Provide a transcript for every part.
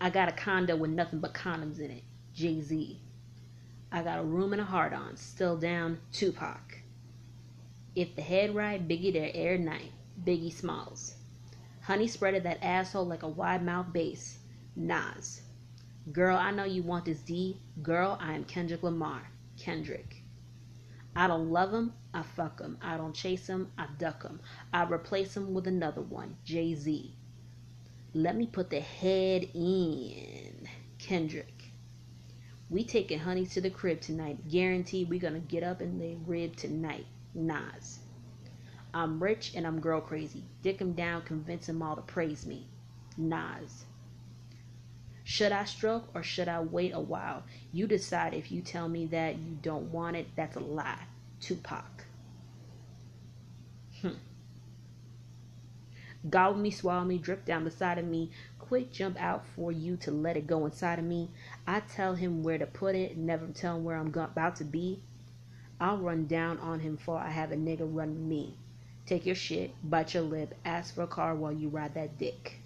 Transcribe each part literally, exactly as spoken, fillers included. I got a condo with nothing but condoms in it, Jay-Z. I got a room and a heart on, still down, Tupac. If the head right, Biggie there air night, Biggie Smalls. Honey spreaded that asshole like a wide mouth bass, Nas. Girl, I know you want this D. Girl, I am Kendrick Lamar, Kendrick. I don't love him, I fuck him. I don't chase him, I duck him. I replace him with another one, Jay-Z. Let me put the head in, Kendrick. We taking honey to the crib tonight. Guaranteed we gonna get up in the rib tonight, Nas. I'm rich and I'm girl crazy. Dick him down, convince him all to praise me, Nas. Should I stroke or should I wait a while? You decide. If you tell me that you don't want it, that's a lie, Tupac. Hmm. Gobble me, swallow me, drip down the side of me. Quick jump out for you to let it go inside of me. I tell him where to put it, never tell him where I'm about to be. I'll run down on him before I have a nigga run me. Take your shit, bite your lip, ask for a car while you ride that dick.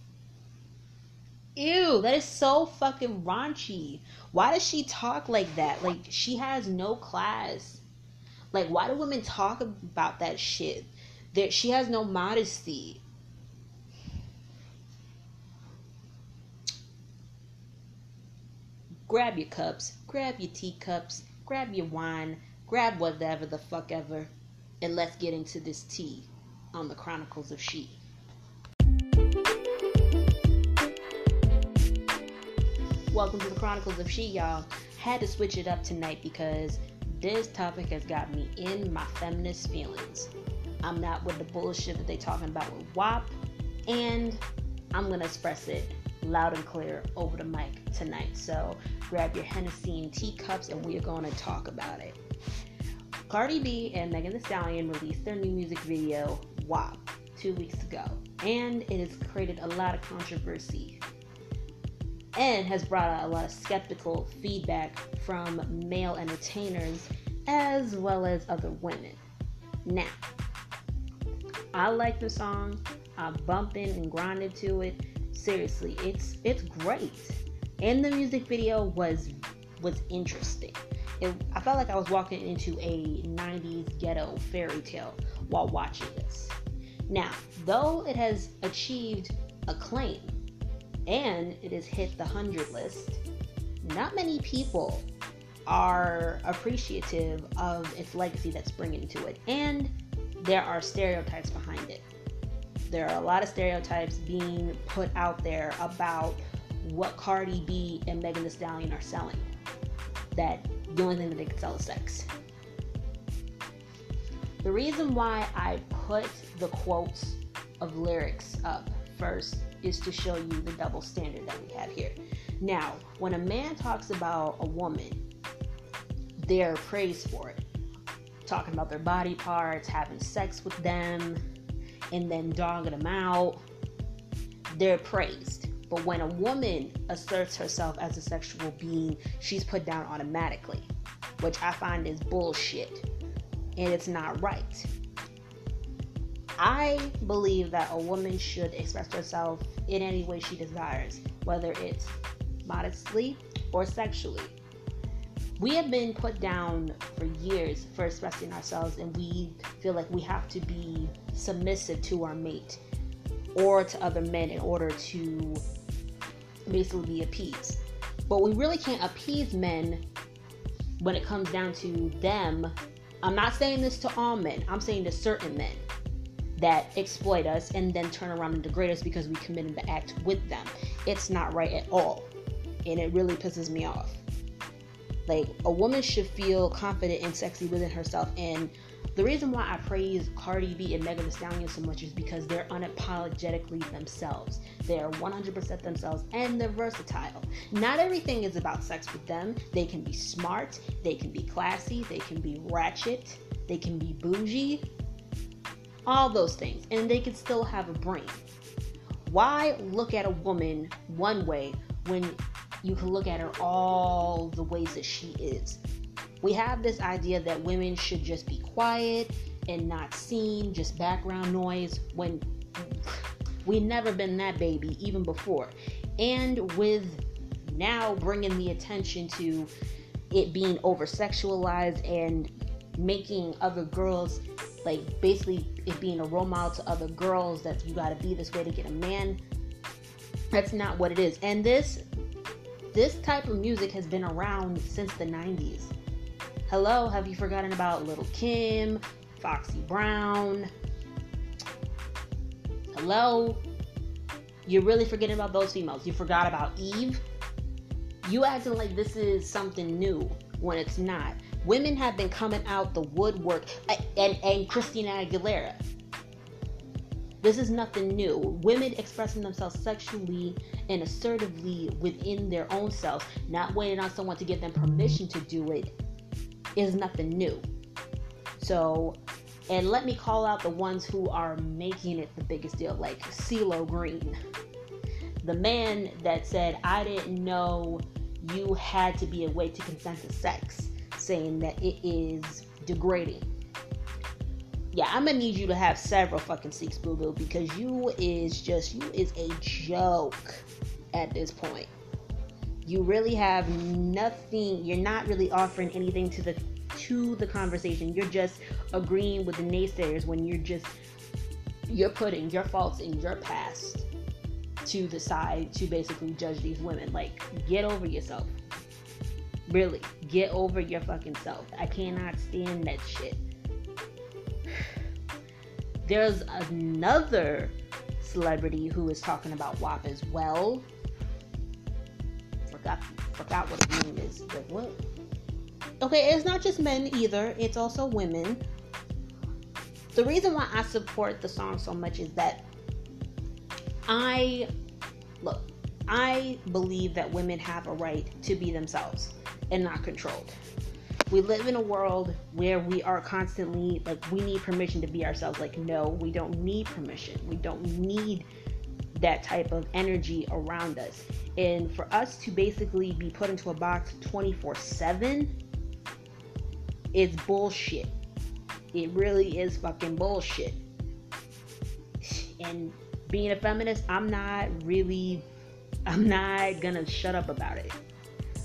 Ew, that is so fucking raunchy. Why does she talk like that? Like, she has no class. Like, why do women talk about that shit? There, she has no modesty. Grab your cups, grab your teacups, grab your wine, grab whatever the fuck ever, and let's get into this tea on the Chronicles of She. Welcome to the Chronicles of She, y'all. Had to switch it up tonight because this topic has got me in my feminist feelings. I'm not with the bullshit that they talking about with W A P, and I'm going to express it loud and clear over the mic tonight. So grab your Hennessy and teacups, and we are going to talk about it. Cardi B and Megan Thee Stallion released their new music video, W A P, two weeks ago, and it has created a lot of controversy and has brought out a lot of skeptical feedback from male entertainers as well as other women. Now, I like the song. I bumped in and grinded to it. Seriously, it's it's great. And the music video was was interesting. It, I felt like I was walking into a nineties ghetto fairy tale while watching this. Now, though it has achieved acclaim, and it has hit the hundred list, not many people are appreciative of its legacy that's bringing to it. And there are stereotypes behind it. There are a lot of stereotypes being put out there about what Cardi B and Megan Thee Stallion are selling. That the only thing that they can sell is sex. The reason why I put the quotes of lyrics up first is to show you the double standard that we have here. Now, when a man talks about a woman, they're praised for it, talking about their body parts, having sex with them, and then dogging them out. They're praised. But when a woman asserts herself as a sexual being, she's put down automatically, which I find is bullshit, and it's not right. I believe that a woman should express herself in any way she desires, whether it's modestly or sexually. We have been put down for years for expressing ourselves, and we feel like we have to be submissive to our mate or to other men in order to basically be appeased. But we really can't appease men when it comes down to them. I'm not saying this to all men. I'm saying to certain men that exploit us and then turn around and degrade us because we committed the act with them. It's not right at all, and it really pisses me off. Like, a woman should feel confident and sexy within herself. And the reason why I praise Cardi B and Megan Thee Stallion so much is because they're unapologetically themselves. They're one hundred percent themselves, and they're versatile. Not everything is about sex with them. They can be smart, they can be classy, they can be ratchet, they can be bougie, all those things, and they can still have a brain. Why look at a woman one way when you can look at her all the ways that she is? We have this idea that women should just be quiet and not seen, just background noise, when we never been that, baby, even before. And with now bringing the attention to it being over-sexualized and making other girls, like, basically it being a role model to other girls that you gotta be this way to get a man, that's not what it is. And this this type of music has been around since the nineties. Hello, have you forgotten about Lil' Kim, Foxy Brown? Hello? You're really forgetting about those females. You forgot about Eve. You acting like this is something new when it's not. Women have been coming out the woodwork. And, and Christina Aguilera. This is nothing new. Women expressing themselves sexually and assertively within their own self, not waiting on someone to give them permission to do it, is nothing new. So, and let me call out the ones who are making it the biggest deal, like CeeLo Green. The man that said, I didn't know you had to be awake to consent to sex, saying that it is degrading. Yeah, I'm gonna need you to have several fucking seats, boo-boo, because you is just, you is a joke at this point. You really have nothing, you're not really offering anything to the to the conversation. You're just agreeing with the naysayers when you're just you're putting your faults and your past to the side to basically judge these women. Like, get over yourself. Really, get over your fucking self. I cannot stand that shit. There's another celebrity who is talking about W A P as well. Forgot forgot what his name is. Like, what? Okay, it's not just men either. It's also women. The reason why I support the song so much is that I, look, I believe that women have a right to be themselves and not controlled. We live in a world where we are constantly, like, we need permission to be ourselves. Like, no, we don't need permission. We don't need that type of energy around us. And for us to basically be put into a box twenty-four seven, it's bullshit. It really is fucking bullshit. And being a feminist, I'm not really, I'm not gonna shut up about it.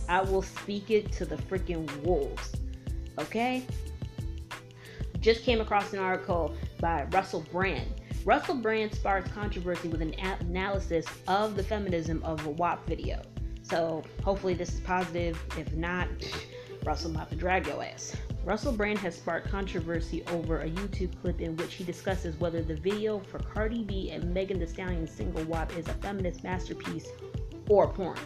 I will speak it to the freaking wolves, okay? Just came across an article by Russell Brand. Russell Brand sparked controversy with an analysis of the feminism of a W A P video. So hopefully this is positive. If not, Russell, I'm about to drag your ass. Russell Brand has sparked controversy over a YouTube clip in which he discusses whether the video for Cardi B and Megan Thee Stallion's single W A P is a feminist masterpiece or porn.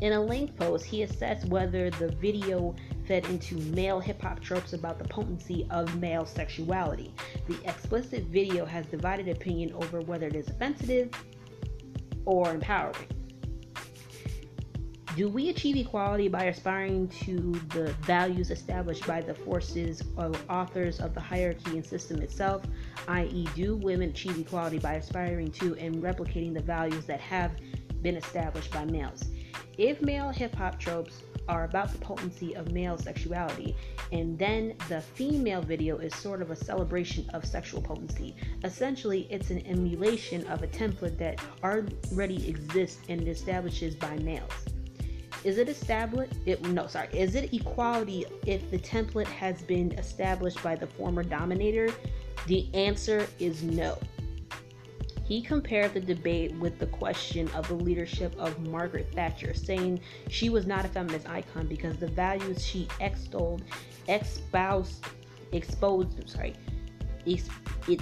In a link post, he assessed whether the video fed into male hip-hop tropes about the potency of male sexuality. The explicit video has divided opinion over whether it is offensive or empowering. Do we achieve equality by aspiring to the values established by the forces or authors of the hierarchy and system itself? that is, do women achieve equality by aspiring to and replicating the values that have been established by males? If male hip-hop tropes are about the potency of male sexuality, and then the female video is sort of a celebration of sexual potency. Essentially, it's an emulation of a template that already exists and establishes by males. Is it established? It, no, sorry. Is it equality if the template has been established by the former dominator? The answer is no. He compared the debate with the question of the leadership of Margaret Thatcher, saying she was not a feminist icon because the values she extolled, espoused, exposed, I'm sorry, exp, it,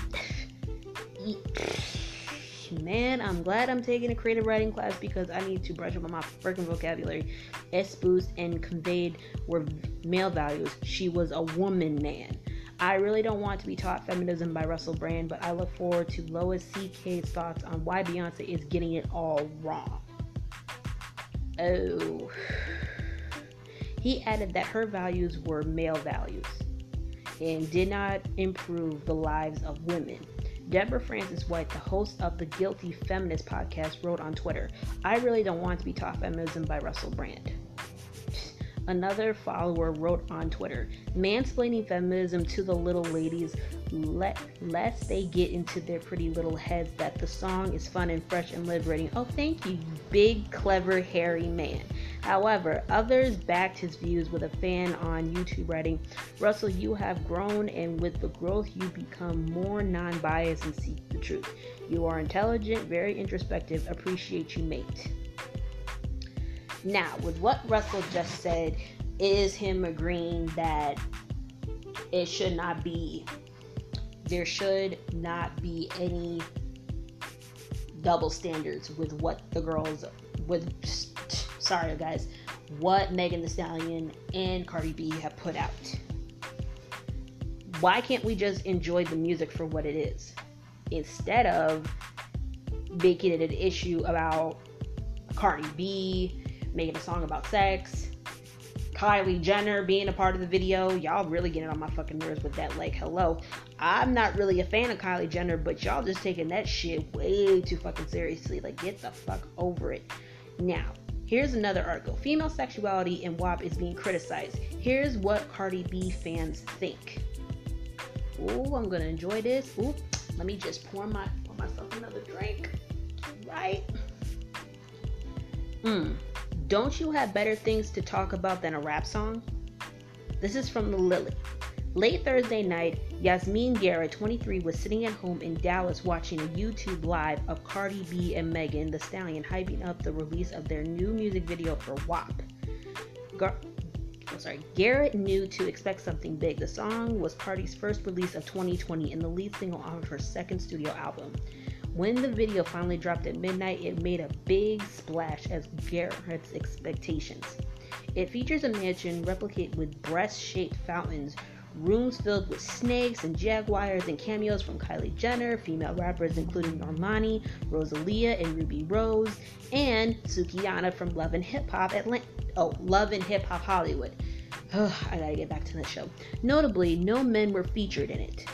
it, man, I'm glad I'm taking a creative writing class because I need to brush up on my freaking vocabulary, espoused and conveyed were male values. She was a woman man. I really don't want to be taught feminism by Russell Brand, but I look forward to Lois C K's thoughts on why Beyoncé is getting it all wrong. Oh. He added that her values were male values and did not improve the lives of women. Deborah Francis White, the host of the Guilty Feminist podcast, wrote on Twitter, I really don't want to be taught feminism by Russell Brand. another follower wrote on Twitter, mansplaining feminism to the little ladies, let, lest they get into their pretty little heads that the song is fun and fresh and liberating. Oh, thank you, you big, clever, hairy man. However, others backed his views with a fan on YouTube writing, Russell, you have grown, and with the growth, you become more non-biased and seek the truth. You are intelligent, very introspective. Appreciate you, mate. Now, with what Russell just said, is him agreeing that it should not be, there should not be any double standards with what the girls, with, sorry guys, what Megan Thee Stallion and Cardi B have put out. Why can't we just enjoy the music for what it is, instead of making it an issue about Cardi B making a song about sex, Kylie Jenner being a part of the video? Y'all really getting on my fucking nerves with that. Like, hello, I'm not really a fan of Kylie Jenner, but y'all just taking that shit way too fucking seriously. Like, get the fuck over it. Now, here's another article. Female sexuality in W A P is being criticized. Here's what Cardi B fans think. Ooh, I'm gonna enjoy this. Ooh, let me just pour my pour myself another drink. Right? Mmm. Don't you have better things to talk about than a rap song? This is from Lily. Late Thursday night, Yasmin Garrett, twenty-three, was sitting at home in Dallas watching a YouTube live of Cardi B and Megan Thee Stallion hyping up the release of their new music video for W A P. Gar- I'm sorry, Garrett knew to expect something big. The song was Cardi's first release of twenty twenty and the lead single off of her second studio album. When the video finally dropped at midnight, it made a big splash as Garrett's expectations. It features a mansion replicated with breast-shaped fountains, rooms filled with snakes and jaguars, and cameos from Kylie Jenner, female rappers including Normani, Rosalia, and Ruby Rose, and Sukiana from Love and Hip Hop Atlanta. Oh, Love and Hip Hop Hollywood. Ugh, I gotta get back to that show. Notably, no men were featured in it.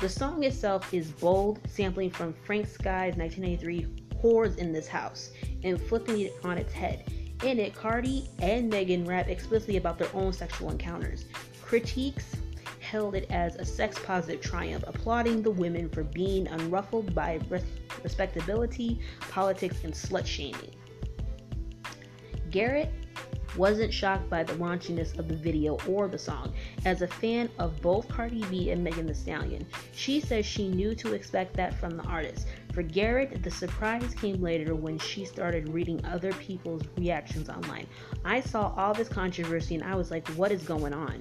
The song itself is bold, sampling from Frank Sky's nineteen eighty-three Whores in This House and flipping it on its head. In it, Cardi and Megan rap explicitly about their own sexual encounters. Critiques held it as a sex-positive triumph, applauding the women for being unruffled by res- respectability, politics, and slut-shaming. Garrett wasn't shocked by the raunchiness of the video or the song. As a fan of both Cardi B and Megan Thee Stallion, she says she knew to expect that from the artist. For Garrett, the surprise came later when she started reading other people's reactions online. I saw all this controversy and I was like, what is going on?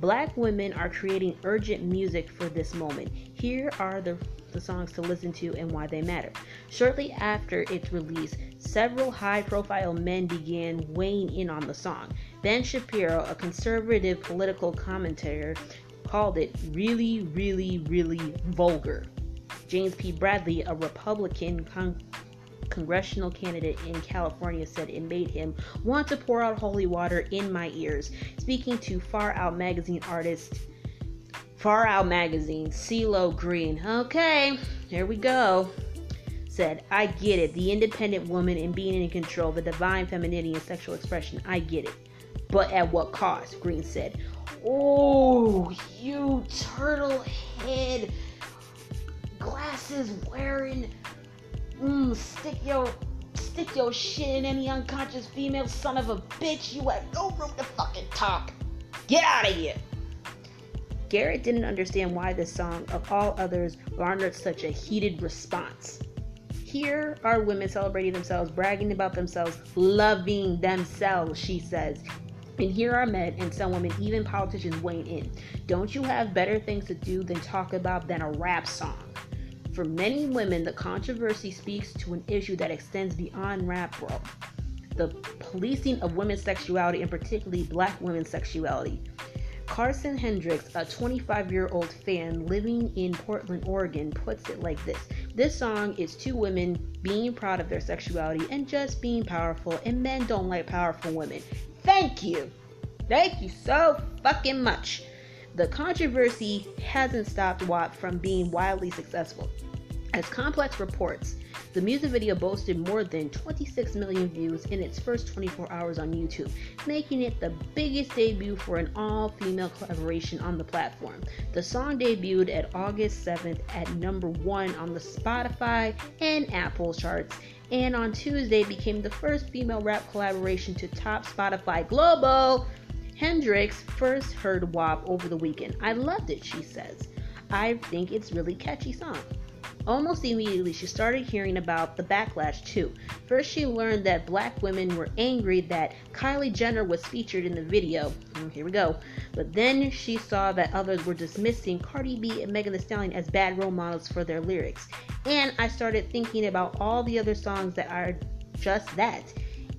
Black women are creating urgent music for this moment. Here are the the songs to listen to and why they matter. Shortly after its release, several high-profile men began weighing in on the song. Ben Shapiro, a conservative political commentator, called it really, really, really vulgar. James P. Bradley, a Republican con- congressional candidate in California, said it made him want to pour out holy water in my ears. Speaking to Far Out magazine artist Far Out magazine, CeeLo Green, okay, here we go, said, I get it, the independent woman and being in control, the divine femininity and sexual expression, I get it, but at what cost? Green said, oh, you turtle head, glasses wearing, mm, stick your, stick your shit in any unconscious female son of a bitch, you have no room to fucking talk, get out of here. Garrett didn't understand why this song, of all others, garnered such a heated response. Here are women celebrating themselves, bragging about themselves, loving themselves, she says. And here are men and some women, even politicians, weighing in. Don't you have better things to do than talk about than a rap song? For many women, the controversy speaks to an issue that extends beyond rap world. The policing of women's sexuality, and particularly black women's sexuality. Carson Hendrix, a twenty-five-year-old fan living in Portland, Oregon, puts it like this. This song is two women being proud of their sexuality and just being powerful, and men don't like powerful women. Thank you. Thank you so fucking much. The controversy hasn't stopped W A P from being wildly successful. As Complex reports, the music video boasted more than twenty-six million views in its first twenty-four hours on YouTube, making it the biggest debut for an all-female collaboration on the platform. The song debuted at August seventh at number one on the Spotify and Apple charts, and on Tuesday became the first female rap collaboration to top Spotify Global. Hendrix first heard W A P over the weekend. "I loved it," she says. "I think it's really catchy song." Almost immediately, she started hearing about the backlash too. First, she learned that black women were angry that Kylie Jenner was featured in the video. Here we go. But then she saw that others were dismissing Cardi B and Megan Thee Stallion as bad role models for their lyrics. "And I started thinking about all the other songs that are just that,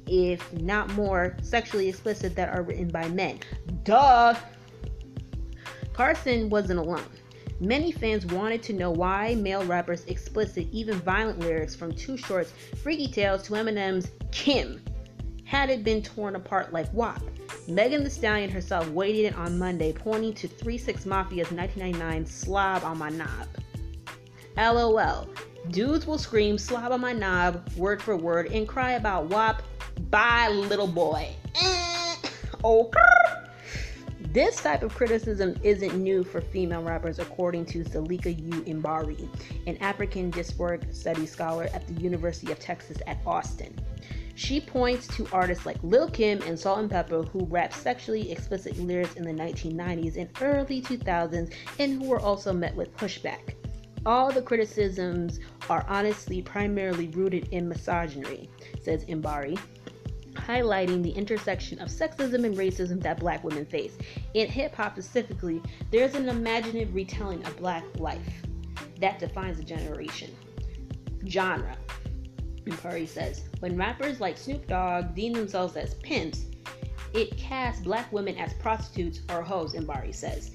if not more, sexually explicit that are written by men." Duh! Carson wasn't alone. Many fans wanted to know why male rappers explicit, even violent lyrics, from Too Short's Freaky Tales to Eminem's Kim, had it been torn apart like W A P. Megan Thee Stallion herself weighed in on Monday, pointing to three six Mafia's nineteen ninety-nine "Slob on My Knob." LOL. Dudes will scream "slob on my knob" word for word and cry about W A P. Bye, little boy. Okay. This type of criticism isn't new for female rappers, according to Salika Yu Imbari, an African diasporic studies scholar at the University of Texas at Austin. She points to artists like Lil' Kim and Salt and Pepper, who rapped sexually explicit lyrics in the nineteen nineties and early two thousands, and who were also met with pushback. "All the criticisms are honestly primarily rooted in misogyny," says Imbari, highlighting the intersection of sexism and racism that black women face. In hip-hop specifically, there's an imaginative retelling of black life that defines a generation. Genre. Impari says, "When rappers like Snoop Dogg deem themselves as pimps, it casts black women as prostitutes or hoes," Imbari says.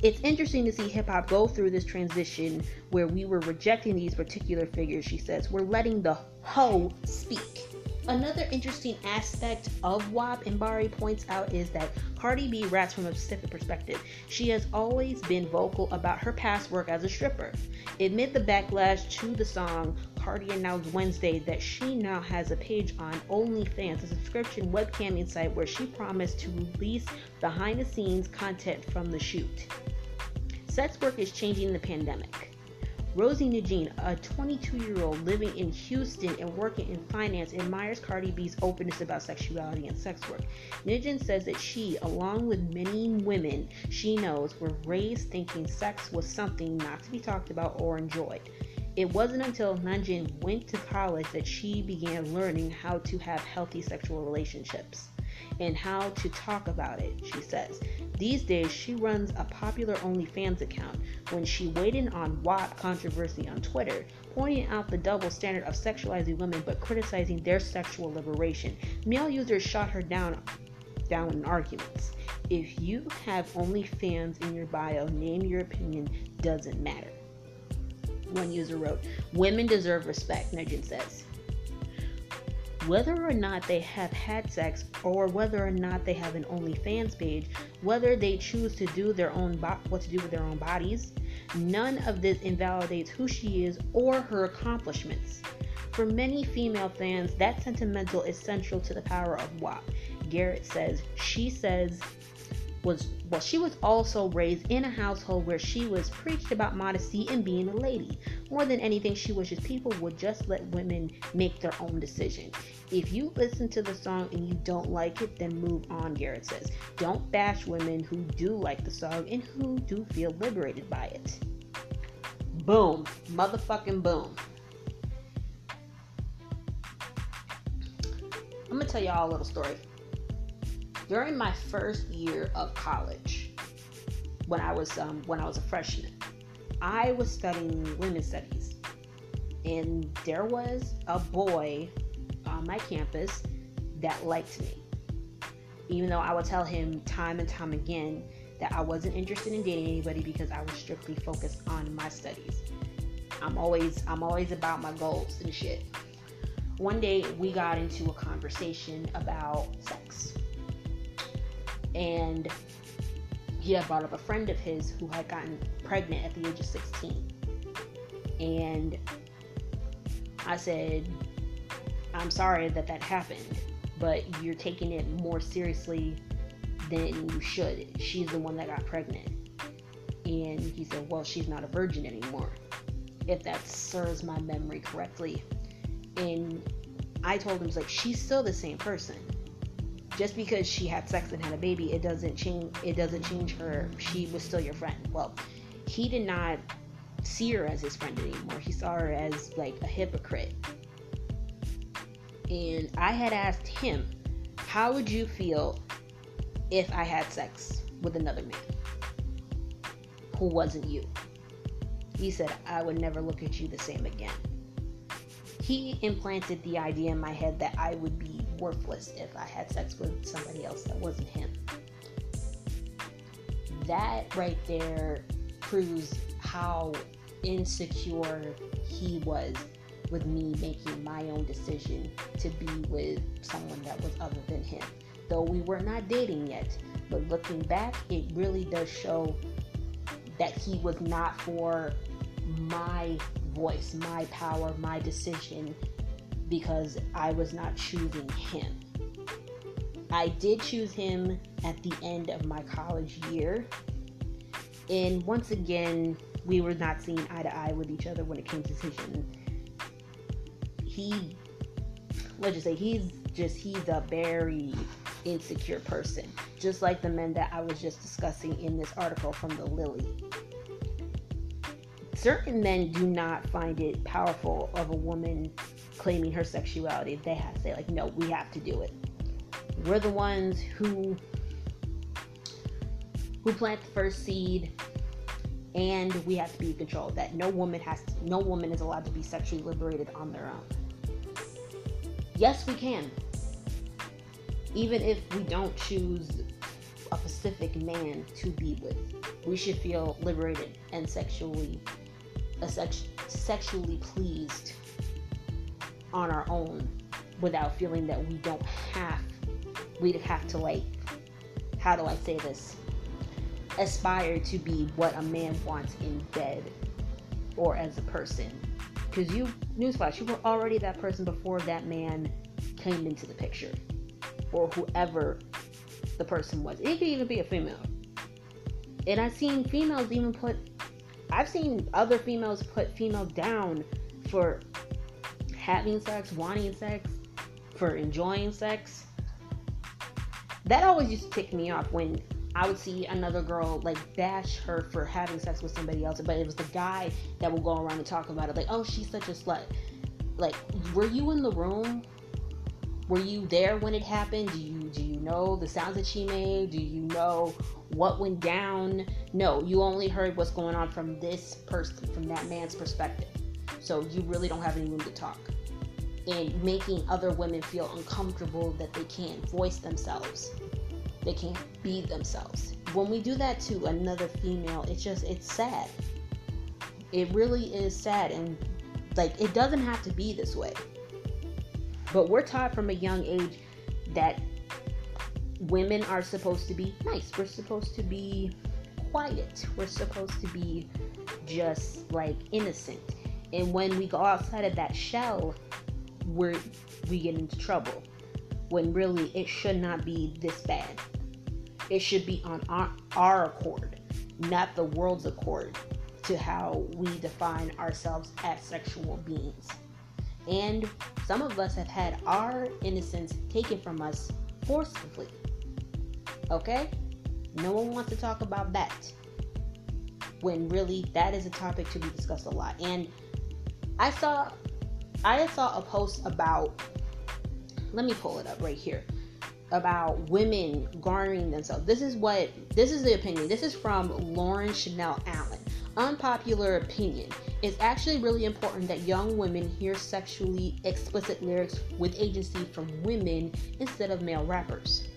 "It's interesting to see hip-hop go through this transition where we were rejecting these particular figures," she says. "We're letting the hoe speak." Another interesting aspect of W A P, Imbari points out, is that Cardi B raps from a specific perspective. She has always been vocal about her past work as a stripper. Amid the backlash to the song, Cardi announced Wednesday that she now has a page on OnlyFans, a subscription webcamming site where she promised to release behind-the-scenes content from the shoot. Sex work is changing in the pandemic. Rosie Nijin, a twenty-two-year-old living in Houston and working in finance, admires Cardi B's openness about sexuality and sex work. Nijin says that she, along with many women she knows, were raised thinking sex was something not to be talked about or enjoyed. It wasn't until Nijin went to college that she began learning how to have healthy sexual relationships and how to talk about it, she says. These days, she runs a popular OnlyFans account when she weighed in on W A P controversy on Twitter, pointing out the double standard of sexualizing women but criticizing their sexual liberation. Male users shot her down, down in arguments. "If you have OnlyFans in your bio, name your opinion doesn't matter," one user wrote. "Women deserve respect," Nijin says. Whether or not they have had sex, or whether or not they have an OnlyFans page, whether they choose to do their own bo- what to do with their own bodies, none of this invalidates who she is or her accomplishments. For many female fans, that sentimental is central to the power of W A P. Garrett says she says was well she was also raised in a household where she was preached about modesty and being a lady. More than anything, she wishes people would just let women make their own decision. "If you listen to the song and you don't like it, then move on," Garrett says. "Don't bash women who do like the song and who do feel liberated by it." Boom. Motherfucking boom. I'm gonna tell y'all a little story. During my first year of college, when I was um, when I was a freshman, I was studying women's studies, and there was a boy on my campus that liked me, even though I would tell him time and time again that I wasn't interested in dating anybody because I was strictly focused on my studies. I'm always I'm always about my goals and shit. One day we got into a conversation about sex. And he had brought up a friend of his who had gotten pregnant at the age of sixteen. And I said, I'm sorry that that happened, but you're taking it more seriously than you should. She's the one that got pregnant. And he said, well, she's not a virgin anymore, if that serves my memory correctly. And I told him, it's like, she's still the same person. Just because she had sex and had a baby, it doesn't change it doesn't change her. She was still your friend. Well, he did not see her as his friend anymore. He saw her as like a hypocrite. And I had asked him, how would you feel if I had sex with another man who wasn't you? He said, I would never look at you the same again. He implanted the idea in my head that I would be worthless if I had sex with somebody else that wasn't him. That right there proves how insecure he was with me making my own decision to be with someone that was other than him. Though we were not dating yet, but looking back, it really does show that he was not for my voice, my power, my decision, because I was not choosing him. I did choose him at the end of my college year, and once again, we were not seeing eye to eye with each other when it came to decision. He, let's just say, he's just, he's a very insecure person, just like the men that I was just discussing in this article from The Lily. Certain men do not find it powerful of a woman claiming her sexuality. They have to say, like, no, we have to do it. We're the ones who who plant the first seed, and we have to be in control of that. No woman has to, no woman is allowed to be sexually liberated on their own. Yes, we can. Even if we don't choose a specific man to be with, we should feel liberated and sexually a sex, sexually pleased on our own, without feeling that we don't have, we have to, like, how do I say this? Aspire to be what a man wants in bed or as a person. Because you, newsflash, you were already that person before that man came into the picture, or whoever the person was. It could even be a female. And I've seen females even put, I've seen other females put females down for having sex, wanting sex, for enjoying sex. That always used to tick me off when I would see another girl, like, bash her for having sex with somebody else, but it was the guy that would go around and talk about it, like, oh, she's such a slut. Like, were you in the room? Were you there when it happened? Do you do you know the sounds that she made? Do you know what went down? No, you only heard what's going on from this person, from that man's perspective. So you really don't have any room to talk. And making other women feel uncomfortable that they can't voice themselves. They can't be themselves. When we do that to another female, it's just, it's sad. It really is sad. And, like, it doesn't have to be this way. But we're taught from a young age that women are supposed to be nice. We're supposed to be quiet. We're supposed to be just, like, innocent. And when we go outside of that shell, we're, we get into trouble. When really, it should not be this bad. It should be on our, our accord, not the world's accord, to how we define ourselves as sexual beings. And some of us have had our innocence taken from us forcibly. Okay? No one wants to talk about that. When really, that is a topic to be discussed a lot. And I saw, I saw a post about, let me pull it up right here, about women garnering themselves. This is what, this is the opinion. This is from Lauren Chanel Allen. Unpopular opinion. It's actually really important that young women hear sexually explicit lyrics with agency from women instead of male rappers.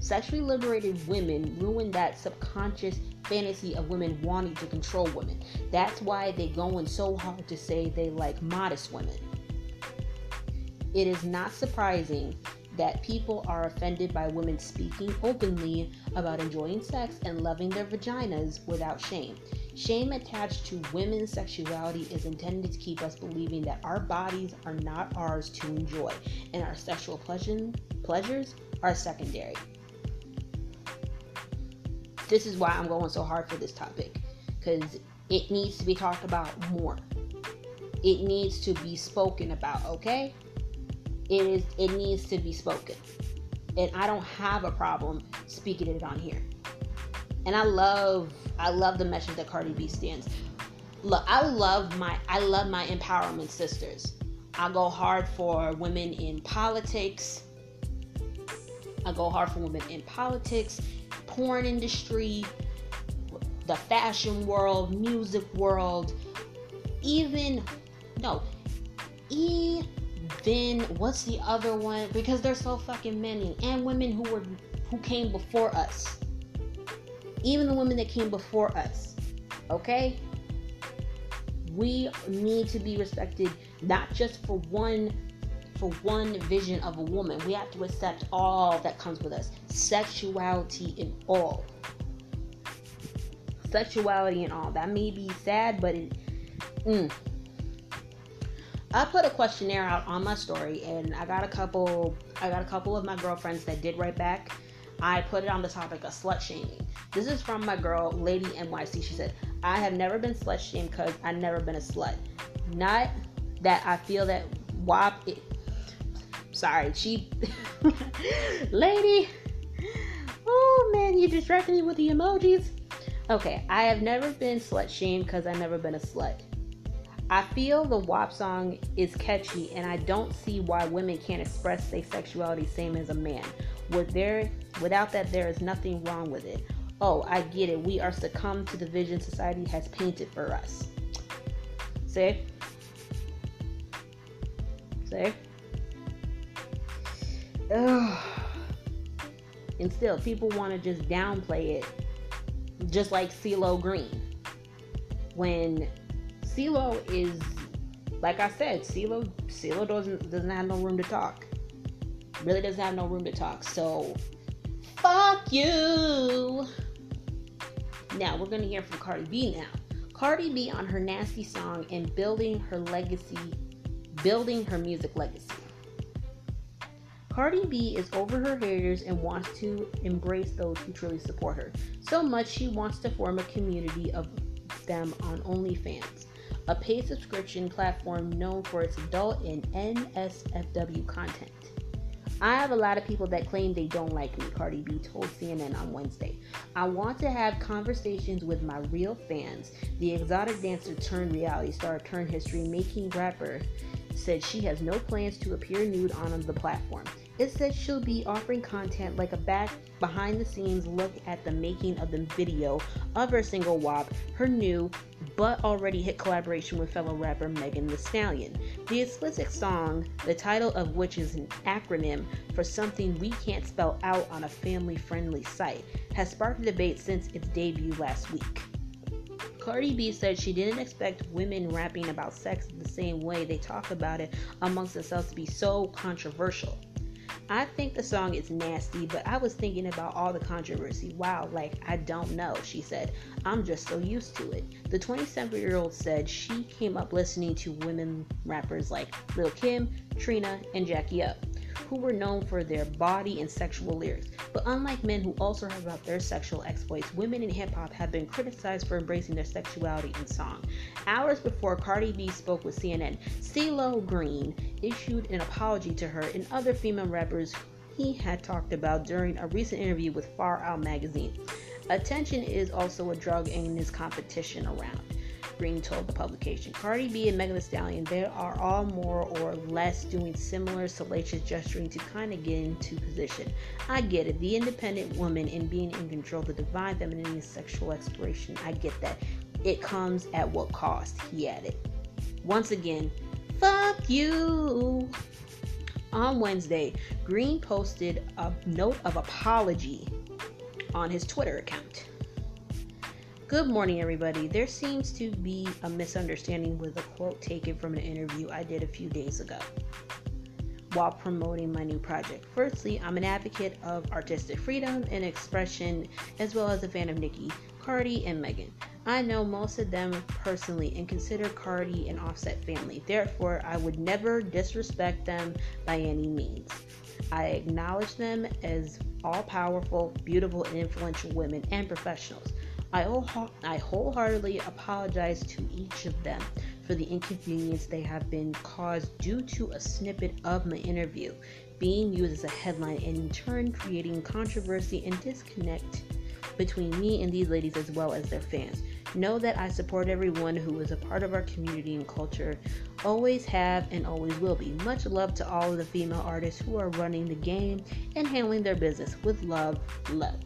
Sexually liberated women ruin that subconscious fantasy of women wanting to control women. That's why they go in so hard to say they like modest women. It is not surprising that people are offended by women speaking openly about enjoying sex and loving their vaginas without shame. Shame attached to women's sexuality is intended to keep us believing that our bodies are not ours to enjoy, and our sexual pleasure, pleasures are secondary. This is why I'm going so hard for this topic, because it needs to be talked about more. It needs to be spoken about, okay? It is. It needs to be spoken. And I don't have a problem speaking it on here. And I love, I love the message that Cardi B stands. Look, I love my, I love my empowerment sisters. I go hard for women in politics. I go hard for women in politics, porn industry, the fashion world, music world, even, no, even, what's the other one? Because there's so fucking many, and women who were, who came before us. Even the women that came before us, okay? We need to be respected, not just for one, for one vision of a woman. We have to accept all that comes with us. Sexuality in all. Sexuality in all. That may be sad, but it, mm. I put a questionnaire out on my story, and I got a couple, I got a couple of my girlfriends that did write back. I put it on the topic of slut shaming. This is from my girl, Lady N Y C. She said, I have never been slut shamed because I've never been a slut. Not that I feel that W A P it. Sorry, she. Lady. Oh, man, you distracted me with the emojis. Okay, I have never been slut shamed because I've never been a slut. I feel the W A P song is catchy, and I don't see why women can't express their sexuality same as a man. With their, without that, there is nothing wrong with it. Oh, I get it. We are succumbed to the vision society has painted for us. See? See? Ugh. And still, people want to just downplay it. Just like CeeLo Green. When CeeLo is, like I said, CeeLo, CeeLo doesn't, doesn't have no room to talk. Really doesn't have no room to talk. So, fuck you. Now, we're going to hear from Cardi B now. Cardi B on her nasty song and building her legacy, building her music legacy. Cardi B is over her haters and wants to embrace those who truly support her. So much she wants to form a community of them on OnlyFans, a paid subscription platform known for its adult and N S F W content. I have a lot of people that claim they don't like me, Cardi B told C N N on Wednesday. I want to have conversations with my real fans. The exotic dancer turned reality star turned history making rapper said she has no plans to appear nude on the platform. It said she'll be offering content like a back behind the scenes look at the making of the video of her single W A P, her new but already hit collaboration with fellow rapper Megan Thee Stallion. The explicit song, the title of which is an acronym for something we can't spell out on a family-friendly site, has sparked a debate since its debut last week. Cardi B said she didn't expect women rapping about sex the same way they talk about it amongst themselves to be so controversial. I think the song is nasty, but I was thinking about all the controversy. Wow, like, I don't know, she said. I'm just so used to it. The twenty-seven-year-old said she came up listening to women rappers like Lil' Kim, Trina, and Jackie O, who were known for their body and sexual lyrics. But unlike men who also rap about their sexual exploits, women in hip-hop have been criticized for embracing their sexuality in song. Hours before Cardi B spoke with C N N, CeeLo Green issued an apology to her and other female rappers he had talked about during a recent interview with Far Out magazine. Attention is also a drug and there's competition around, Green told the publication. Cardi B and Megan Thee Stallion, they are all more or less doing similar salacious gesturing to kind of get into position. I get it. The independent woman and being in control, the divine femininity and sexual exploration. I get that. It comes at what cost, he added. Once again, fuck you. On Wednesday, Green posted a note of apology on his Twitter account. Good morning, everybody. There seems to be a misunderstanding with a quote taken from an interview I did a few days ago. while promoting my new project. Firstly, I'm an advocate of artistic freedom and expression, as well as a fan of Nicki, Cardi, and Megan. I know most of them personally and consider Cardi an Offset family. Therefore, I would never disrespect them by any means. I acknowledge them as all-powerful, beautiful, and influential women and professionals. I wholeheartedly apologize to each of them for the inconvenience they have been caused due to a snippet of my interview being used as a headline and in turn creating controversy and disconnect between me and these ladies as well as their fans. Know that I support everyone who is a part of our community and culture, always have and always will be. Much love to all of the female artists who are running the game and handling their business with love, love.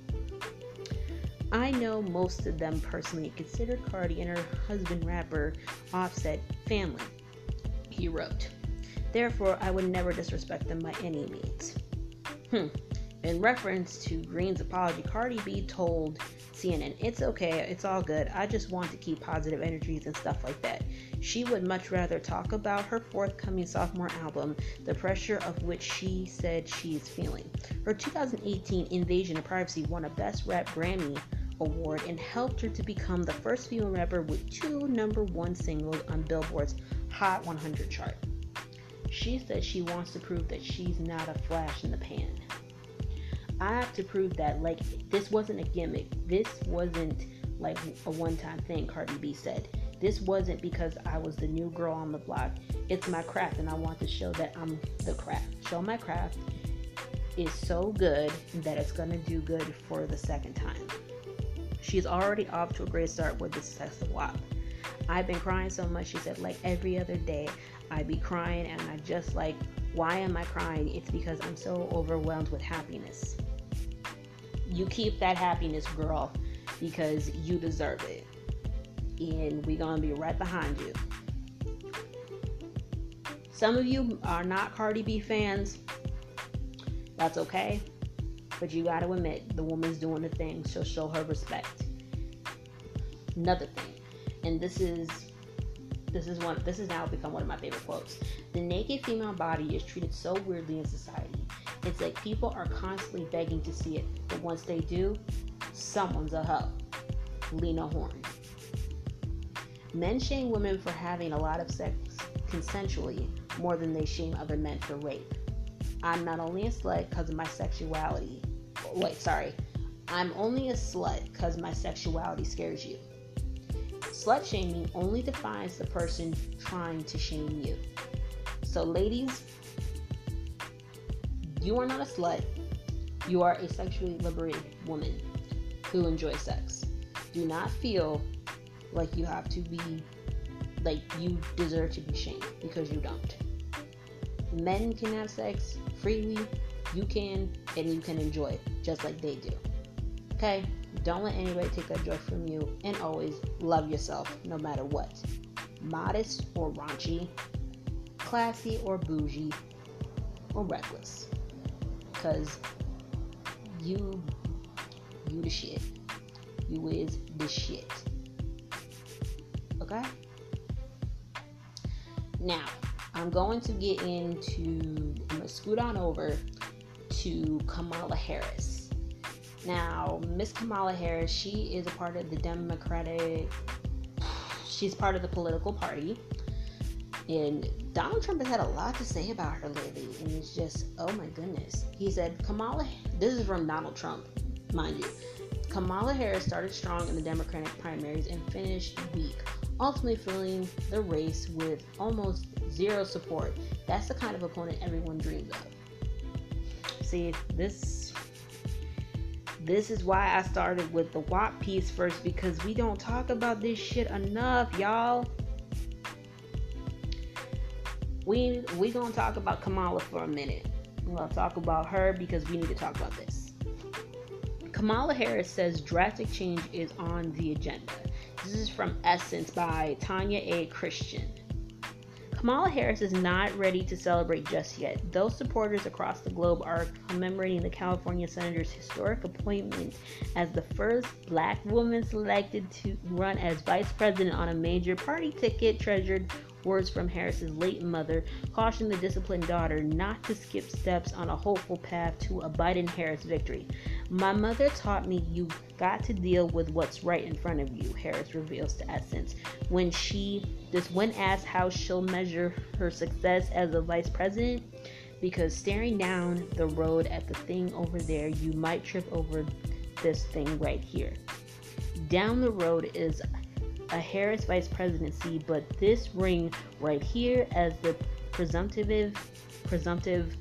I know most of them personally consider Cardi and her husband rapper Offset family, he wrote. Therefore, I would never disrespect them by any means. Hmm. In reference to Green's apology, Cardi B told C N N, "It's okay, it's all good. I just want to keep positive energies and stuff like that." She would much rather talk about her forthcoming sophomore album, the pressure of which she said she is feeling. Her two thousand eighteen Invasion of Privacy won a Best Rap Grammy Award and helped her to become the first female rapper with two number one singles on Billboard's Hot one hundred chart. She said she wants to prove that she's not a flash in the pan. I have to prove that, like, this wasn't a gimmick. This wasn't, like, a one-time thing, Cardi B said. This wasn't because I was the new girl on the block. It's my craft, and I want to show that I'm the craft. Show my craft is so good that it's going to do good for the second time. She's already off to a great start with the success of W A P. I've been crying so much, she said, like, every other day I be crying, and I just, like, why am I crying? It's because I'm so overwhelmed with happiness. You keep that happiness, girl, because you deserve it. And we're going to be right behind you. Some of you are not Cardi B fans. That's okay. But you got to admit, the woman's doing the thing. She'll show her respect. Another thing. And this is... This is one. This has now become one of my favorite quotes. The naked female body is treated so weirdly in society. It's like people are constantly begging to see it, but once they do, someone's a hoe. Lena Horne. Men shame women for having a lot of sex consensually more than they shame other men for rape. I'm not only a slut because of my sexuality. Wait, sorry. I'm only a slut because my sexuality scares you. Slut shaming only defines the person trying to shame you. So ladies, you are not a slut. You are a sexually liberated woman who enjoys sex. Do not feel like you have to be, like you deserve to be shamed, because you don't. Men can have sex freely. You can, and you can enjoy it just like they do. Okay? Don't let anybody take that joy from you, and always love yourself no matter what. Modest or raunchy, classy or bougie, or reckless. Cause you, you the shit. You is the shit. Okay? Now, I'm going to get into, I'm gonna scoot on over to Kamala Harris. Now, Miss Kamala Harris, she is a part of the Democratic, she's part of the political party, and Donald Trump has had a lot to say about her lately, and it's just, oh my goodness. He said, Kamala, this is from Donald Trump, mind you, Kamala Harris started strong in the Democratic primaries and finished weak, ultimately filling the race with almost zero support. That's the kind of opponent everyone dreams of. See, this... This is why I started with the W A P piece first, because we don't talk about this shit enough, y'all. We we gonna talk about Kamala for a minute. We're gonna talk about her because we need to talk about this. Kamala Harris says drastic change is on the agenda. This is from Essence by Tanya A. Christian. Kamala Harris is not ready to celebrate just yet. Though supporters across the globe are commemorating the California senator's historic appointment as the first black woman selected to run as vice president on a major party ticket treasured Words from Harris's late mother cautioned the disciplined daughter not to skip steps on a hopeful path to a Biden-Harris victory. My mother taught me you've got to deal with what's right in front of you, Harris reveals to Essence. When she, this when asked how she'll measure her success as a vice president, because staring down the road at the thing over there, you might trip over this thing right here. Down the road is a Harris vice presidency, but this ring right here, as the presumptive presumptive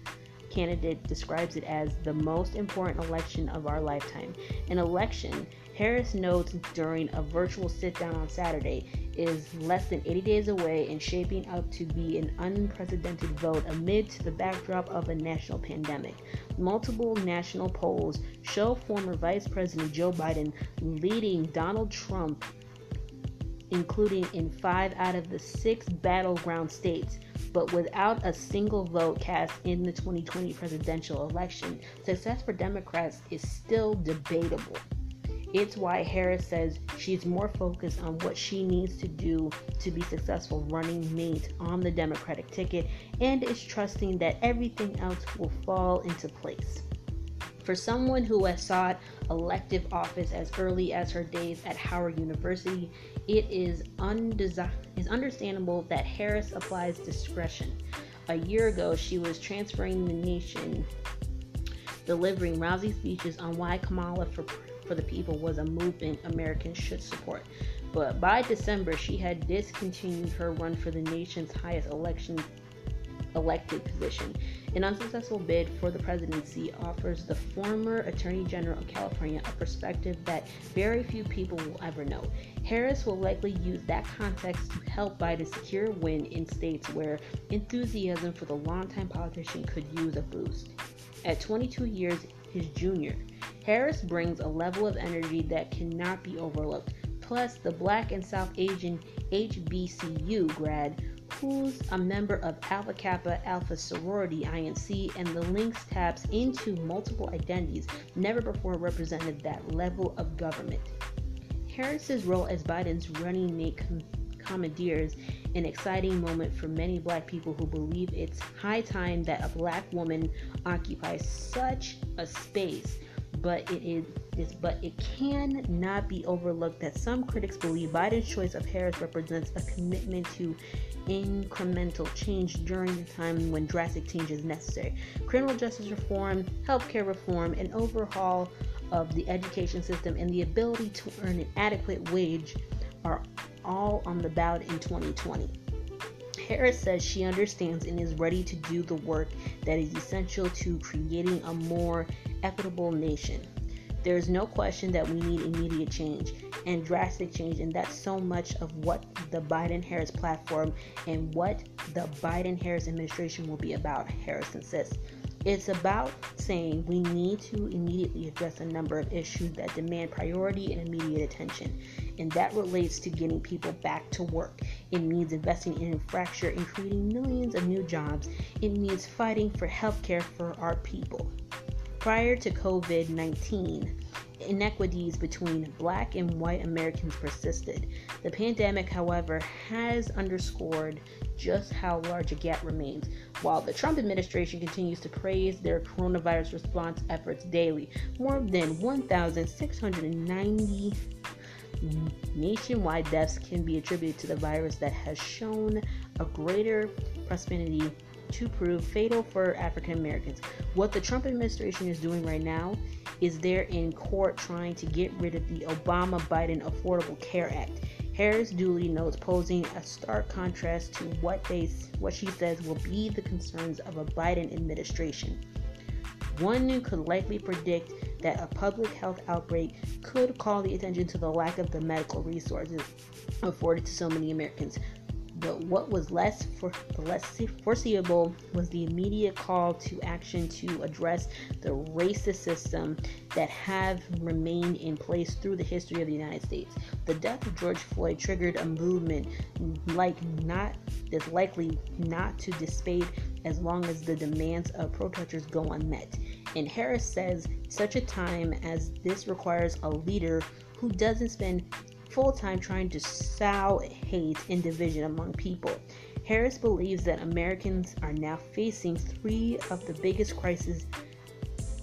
candidate describes it, as the most important election of our lifetime. An election, Harris notes during a virtual sit-down on Saturday, is less than eighty days away and shaping up to be an unprecedented vote amidst the backdrop of a national pandemic. Multiple national polls show former Vice President Joe Biden leading Donald Trump, including in five out of the six battleground states, but without a single vote cast in the twenty twenty presidential election, success for Democrats is still debatable. It's why Harris says she's more focused on what she needs to do to be successful running mate on the Democratic ticket, and is trusting that everything else will fall into place. For someone who has sought elective office as early as her days at Howard University, it is, undesi- is understandable that Harris applies discretion. A year ago, she was transferring the nation, delivering rousing speeches on why Kamala for, for the People was a movement Americans should support. But by December, she had discontinued her run for the nation's highest election elected position. An unsuccessful bid for the presidency offers the former Attorney General of California a perspective that very few people will ever know. Harris will likely use that context to help Biden secure a win in states where enthusiasm for the longtime politician could use a boost. At twenty-two years his junior, Harris brings a level of energy that cannot be overlooked. Plus, the Black and South Asian H B C U grad, who's a member of Alpha Kappa Alpha Sorority I N C, and the links taps into multiple identities never before represented that level of government. Harris's role as Biden's running mate commandeers an exciting moment for many Black people who believe it's high time that a Black woman occupies such a space, but it is but it cannot be overlooked that some critics believe Biden's choice of Harris represents a commitment to incremental change during the time when drastic change is necessary. Criminal justice reform, healthcare reform, an overhaul of the education system, and the ability to earn an adequate wage are all on the ballot in twenty twenty. Harris says she understands and is ready to do the work that is essential to creating a more equitable nation. There is no question that we need immediate change and drastic change, and that's so much of what the Biden-Harris platform and what the Biden-Harris administration will be about, Harris insists. It's about saying we need to immediately address a number of issues that demand priority and immediate attention, and that relates to getting people back to work. It means investing in infrastructure and creating millions of new jobs. It means fighting for healthcare for our people. Prior to COVID nineteen, inequities between Black and white Americans persisted. The pandemic, however, has underscored just how large a gap remains. While the Trump administration continues to praise their coronavirus response efforts daily, more than one thousand six hundred ninety nationwide deaths can be attributed to the virus that has shown a greater propensity to prove fatal for African Americans. What the Trump administration is doing right now is they're in court trying to get rid of the Obama-Biden Affordable Care Act. Harris Dooley notes, posing a stark contrast to what they, what she says will be the concerns of a Biden administration. One could likely predict that a public health outbreak could call the attention to the lack of the medical resources afforded to so many Americans. But what was less, for, less foreseeable was the immediate call to action to address the racist system that have remained in place through the history of the United States. The death of George Floyd triggered a movement like not that's likely not to dissipate as long as the demands of protesters go unmet. And Harris says such a time as this requires a leader who doesn't spend full time trying to sow hate and division among people. Harris believes that Americans are now facing three of the biggest crises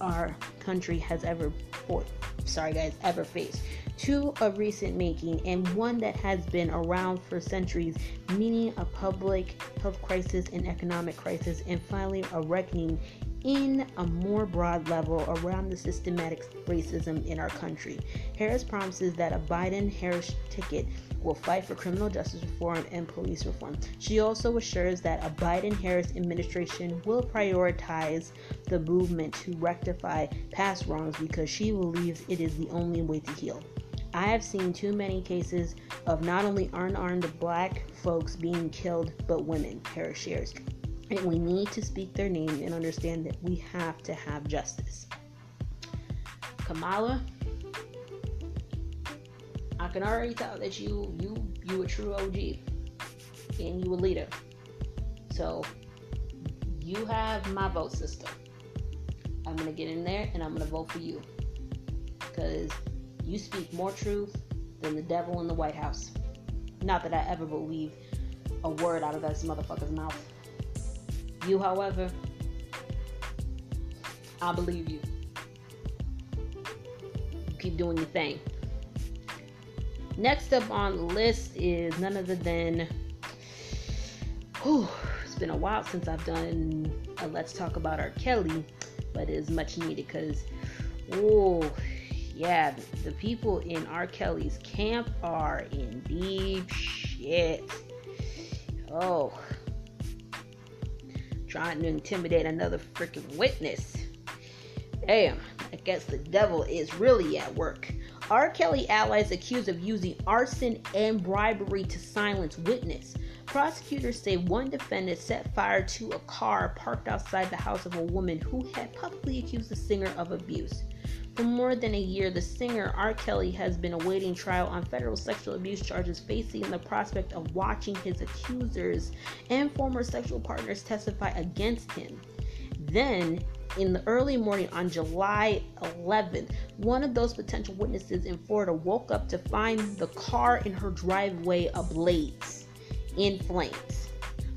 our country has ever, or, sorry guys, ever faced. Two of recent making and one that has been around for centuries, meaning a public health crisis and economic crisis, and finally a reckoning in a more broad level around the systematic racism in our country. Harris promises that a Biden-Harris ticket will fight for criminal justice reform and police reform. She also assures that a Biden-Harris administration will prioritize the movement to rectify past wrongs because she believes it is the only way to heal. I have seen too many cases of not only unarmed black folks being killed, but women, Harris shares. And we need to speak their name and understand that we have to have justice. Kamala, I can already tell that you you you a true O G and you a leader. So you have my vote, sister. I'm gonna get in there and I'm gonna vote for you. Cause you speak more truth than the devil in the White House. Not that I ever believe a word out of that motherfucker's mouth. You, however, I believe you. You keep doing your thing. Next up on the list is none other than, whew, it's been a while since I've done a Let's Talk About R. Kelly, but it is much needed because, oh, yeah, the people in R. Kelly's camp are in deep shit. Oh. Trying to intimidate another freaking witness. Damn, I guess the devil is really at work. R. Kelly allies accused of using arson and bribery to silence witness. Prosecutors say one defendant set fire to a car parked outside the house of a woman who had publicly accused the singer of abuse. For more than a year, the singer R. Kelly has been awaiting trial on federal sexual abuse charges, facing the prospect of watching his accusers and former sexual partners testify against him. Then, in the early morning on July eleventh, one of those potential witnesses in Florida woke up to find the car in her driveway ablaze, in flames.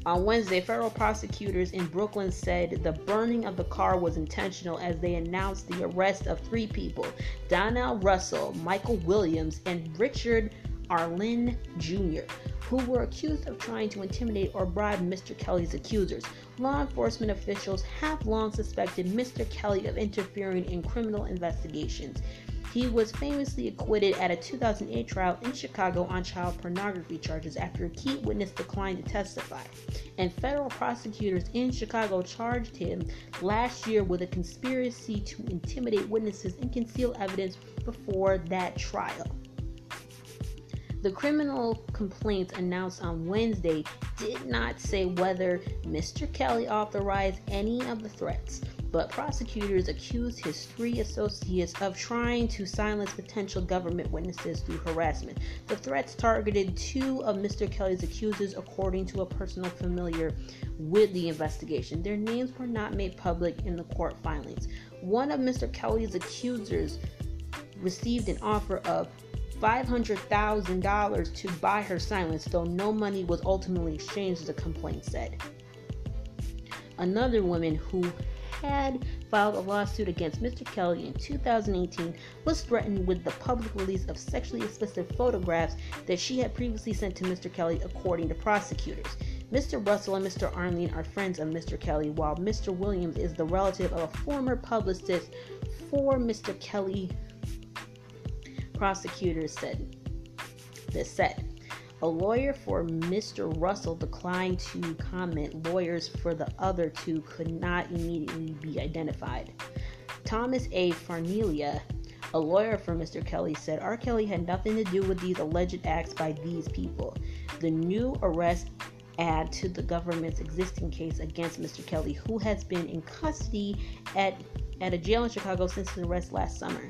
On Wednesday, federal prosecutors in Brooklyn said the burning of the car was intentional as they announced the arrest of three people, Donnell Russell, Michael Williams, and Richard Arlen Junior, who were accused of trying to intimidate or bribe Mister Kelly's accusers. Law enforcement officials have long suspected Mister Kelly of interfering in criminal investigations. He was famously acquitted at a two thousand eight trial in Chicago on child pornography charges after a key witness declined to testify. And federal prosecutors in Chicago charged him last year with a conspiracy to intimidate witnesses and conceal evidence before that trial. The criminal complaints announced on Wednesday did not say whether Mister Kelly authorized any of the threats, but prosecutors accused his three associates of trying to silence potential government witnesses through harassment. The threats targeted two of Mister Kelly's accusers, according to a personal familiar with the investigation. Their names were not made public in the court filings. One of Mister Kelly's accusers received an offer of five hundred thousand dollars to buy her silence, though no money was ultimately exchanged, the complaint said. Another woman who had filed a lawsuit against Mister Kelly in two thousand eighteen was threatened with the public release of sexually explicit photographs that she had previously sent to Mister Kelly, according to prosecutors. Mister Russell and Mister Arlene are friends of Mister Kelly, while Mister Williams is the relative of a former publicist for Mister Kelly, prosecutors said. This said. A lawyer for Mister Russell declined to comment. Lawyers for the other two could not immediately be identified. Thomas A. Farnelia, a lawyer for Mister Kelly, said R. Kelly had nothing to do with these alleged acts by these people. The new arrests add to the government's existing case against Mister Kelly, who has been in custody at, at a jail in Chicago since his arrest last summer.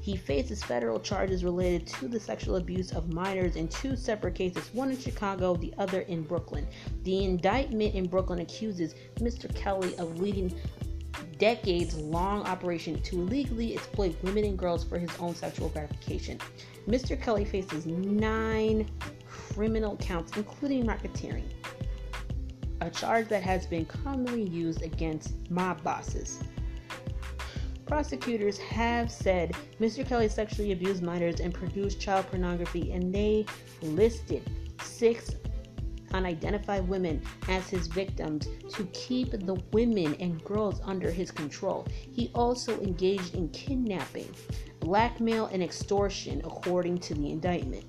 He faces federal charges related to the sexual abuse of minors in two separate cases, one in Chicago, the other in Brooklyn. The indictment in Brooklyn accuses Mister Kelly of leading decades-long operation to illegally exploit women and girls for his own sexual gratification. Mister Kelly faces nine criminal counts, including racketeering. a charge that has been commonly used against mob bosses. Prosecutors have said Mister Kelly sexually abused minors and produced child pornography, and they listed six unidentified women as his victims to keep the women and girls under his control. He also engaged in kidnapping, blackmail, and extortion, according to the indictment.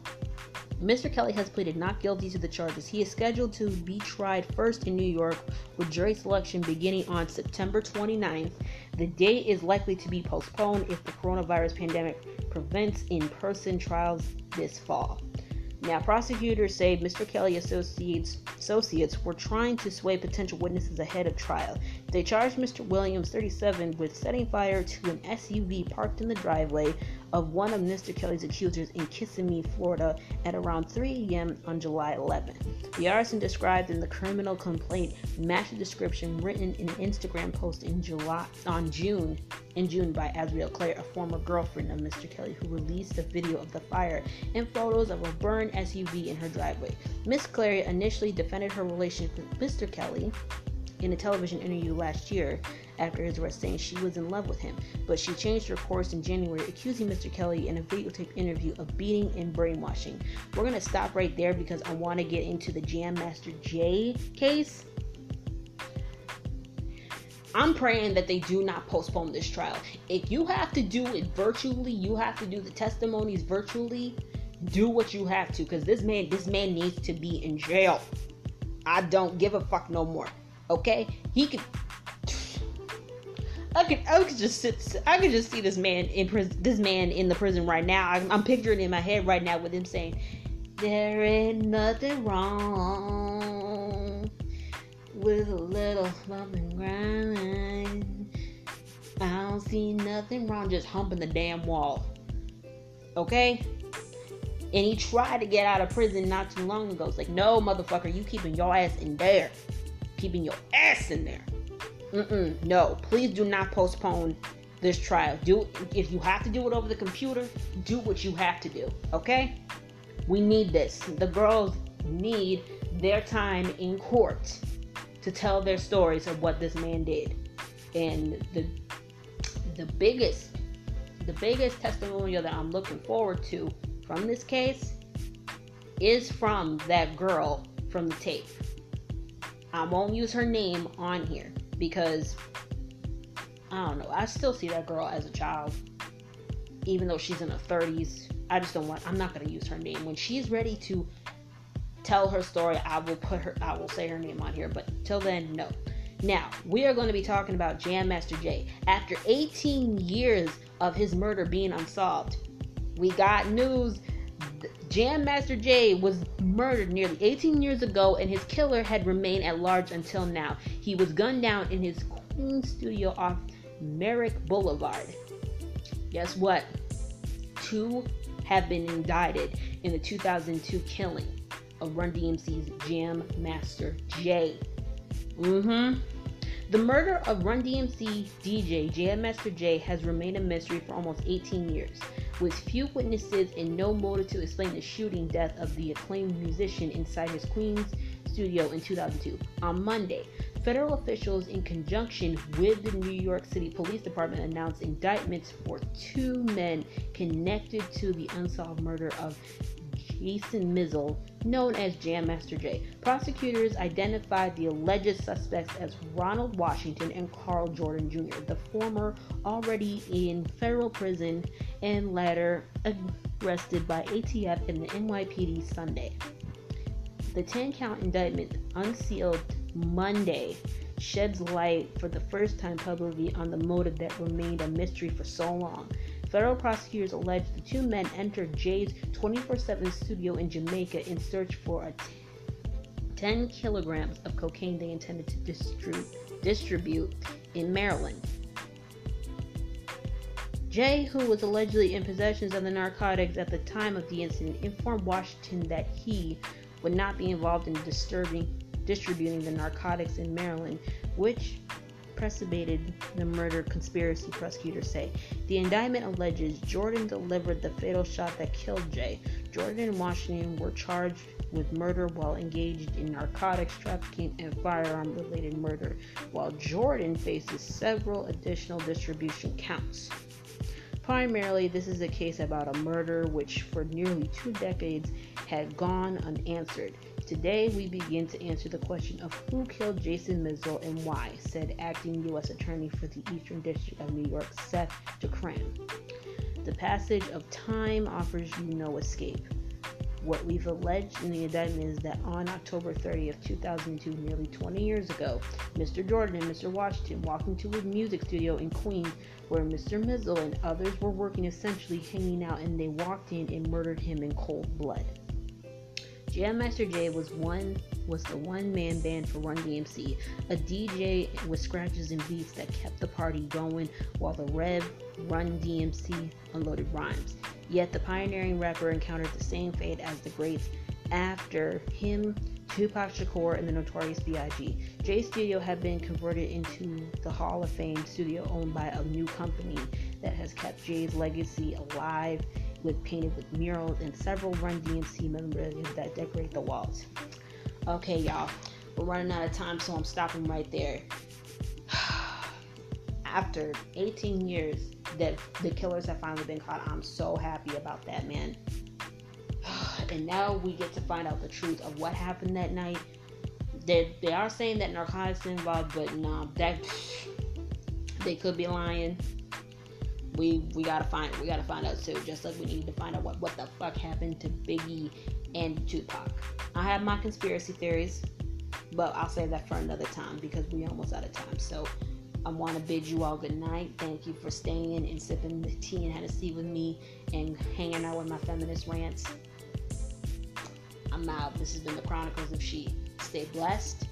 Mister Kelly has pleaded not guilty to the charges. He is scheduled to be tried first in New York, with jury selection beginning on September twenty-ninth. The date is likely to be postponed if the coronavirus pandemic prevents in-person trials this fall. Now, prosecutors say Mister Kelly associates, associates were trying to sway potential witnesses ahead of trial. They charged Mister Williams, thirty-seven, with setting fire to an S U V parked in the driveway of one of Mister Kelly's accusers in Kissimmee, Florida, at around three a.m. on July eleventh. The arson described in the criminal complaint matched the description written in an Instagram post in July on June in June by Azriel Claire, a former girlfriend of Mister Kelly, who released a video of the fire and photos of a burned S U V in her driveway. Miss Claire initially defended her relationship with Mister Kelly in a television interview last year after his arrest, saying she was in love with him, but she changed her course in January, accusing Mister Kelly in a videotape interview of beating and brainwashing. We're going to stop right there because I want to get into the Jam Master Jay case. I'm praying that they do not postpone this trial. If you have to do it virtually, you have to do the testimonies virtually, do what you have to, because this man, this man needs to be in jail. I don't give a fuck no more. Okay, he could. I could. I could just sit. I could just see this man in prison. This man in the prison right now. I'm, I'm picturing it in my head right now with him saying, "There ain't nothing wrong with a little bump and grind. I don't see nothing wrong." Just humping the damn wall. Okay. And he tried to get out of prison not too long ago. It's like, no, motherfucker, you keeping your ass in there. Keeping your ass in there. Mm-mm, no, please do not postpone this trial. Do if you have to do it over the computer, do what you have to do. Okay, we need this. The girls need their time in court to tell their stories of what this man did. And the the biggest the biggest testimonial that I'm looking forward to from this case is from that girl from the tape. I won't use her name on here because, I don't know, I still see that girl as a child, even though she's in her thirties. I just don't want, I'm not going to use her name. When she's ready to tell her story, I will put her, I will say her name on here, but till then, no. Now, we are going to be talking about Jam Master Jay. After eighteen years of his murder being unsolved, we got news. Jam Master Jay was murdered nearly eighteen years ago, and his killer had remained at large until now. He was gunned down in his Queens studio off Merrick Boulevard. Guess what? Two have been indicted in the two thousand two killing of Run-D M C's Jam Master Jay. Mm-hmm. The murder of Run-D M C D J Jam Master Jay has remained a mystery for almost eighteen years. With few witnesses and no motive to explain the shooting death of the acclaimed musician inside his Queens studio in two thousand two. On Monday, federal officials in conjunction with the New York City Police Department announced indictments for two men connected to the unsolved murder of Jason Mizzle, known as Jam Master Jay. Prosecutors identified the alleged suspects as Ronald Washington and Carl Jordan Junior, the former already in federal prison and latter arrested by A T F and the N Y P D Sunday. The ten-count indictment, unsealed Monday, sheds light for the first time publicly on the motive that remained a mystery for so long. Federal prosecutors allege the two men entered Jay's twenty-four seven studio in Jamaica in search for a ten kilograms of cocaine they intended to distru- distribute in Maryland. Jay, who was allegedly in possession of the narcotics at the time of the incident, informed Washington that he would not be involved in disturbing, distributing the narcotics in Maryland, which precipitated the murder conspiracy, prosecutors say. The indictment alleges Jordan delivered the fatal shot that killed Jay. Jordan and Washington were charged with murder while engaged in narcotics trafficking and firearm-related murder, while Jordan faces several additional distribution counts. Primarily, this is a case about a murder which for nearly two decades had gone unanswered. Today, we begin to answer the question of who killed Jason Mitchell and why, said acting U S Attorney for the Eastern District of New York, Seth DeCram. The passage of time offers you no escape. What we've alleged in the indictment is that on October thirtieth, two thousand two, nearly twenty years ago, Mister Jordan and Mister Washington walked into a music studio in Queens where Mister Mizzle and others were working, essentially hanging out, and they walked in and murdered him in cold blood. Jam Master Jay was one was the one-man band for Run D M C, a D J with scratches and beats that kept the party going while the Rev, Run D M C unloaded rhymes. Yet the pioneering rapper encountered the same fate as the greats after him, Tupac Shakur, and the Notorious B I G Jay's studio had been converted into the Hall of Fame studio owned by a new company that has kept Jay's legacy alive, with painted with murals and several Run D M C memorabilia that decorate the walls. Okay, y'all, we're running out of time, so I'm stopping right there. After eighteen years that the killers have finally been caught, I'm so happy about that, man. And now we get to find out the truth of what happened that night. They, they are saying that narcotics involved, but nah, that they could be lying. We we gotta find we gotta find out too. Just like we need to find out what, what the fuck happened to Biggie and Tupac. I have my conspiracy theories, but I'll save that for another time because we're almost out of time. So I want to bid you all good night. Thank you for staying and sipping the tea and Hennessy with me and hanging out with my feminist rants. I'm out. This has been the Chronicles of She. Stay blessed.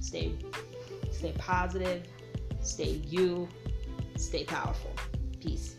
Stay stay positive. Stay you. Stay powerful. Peace.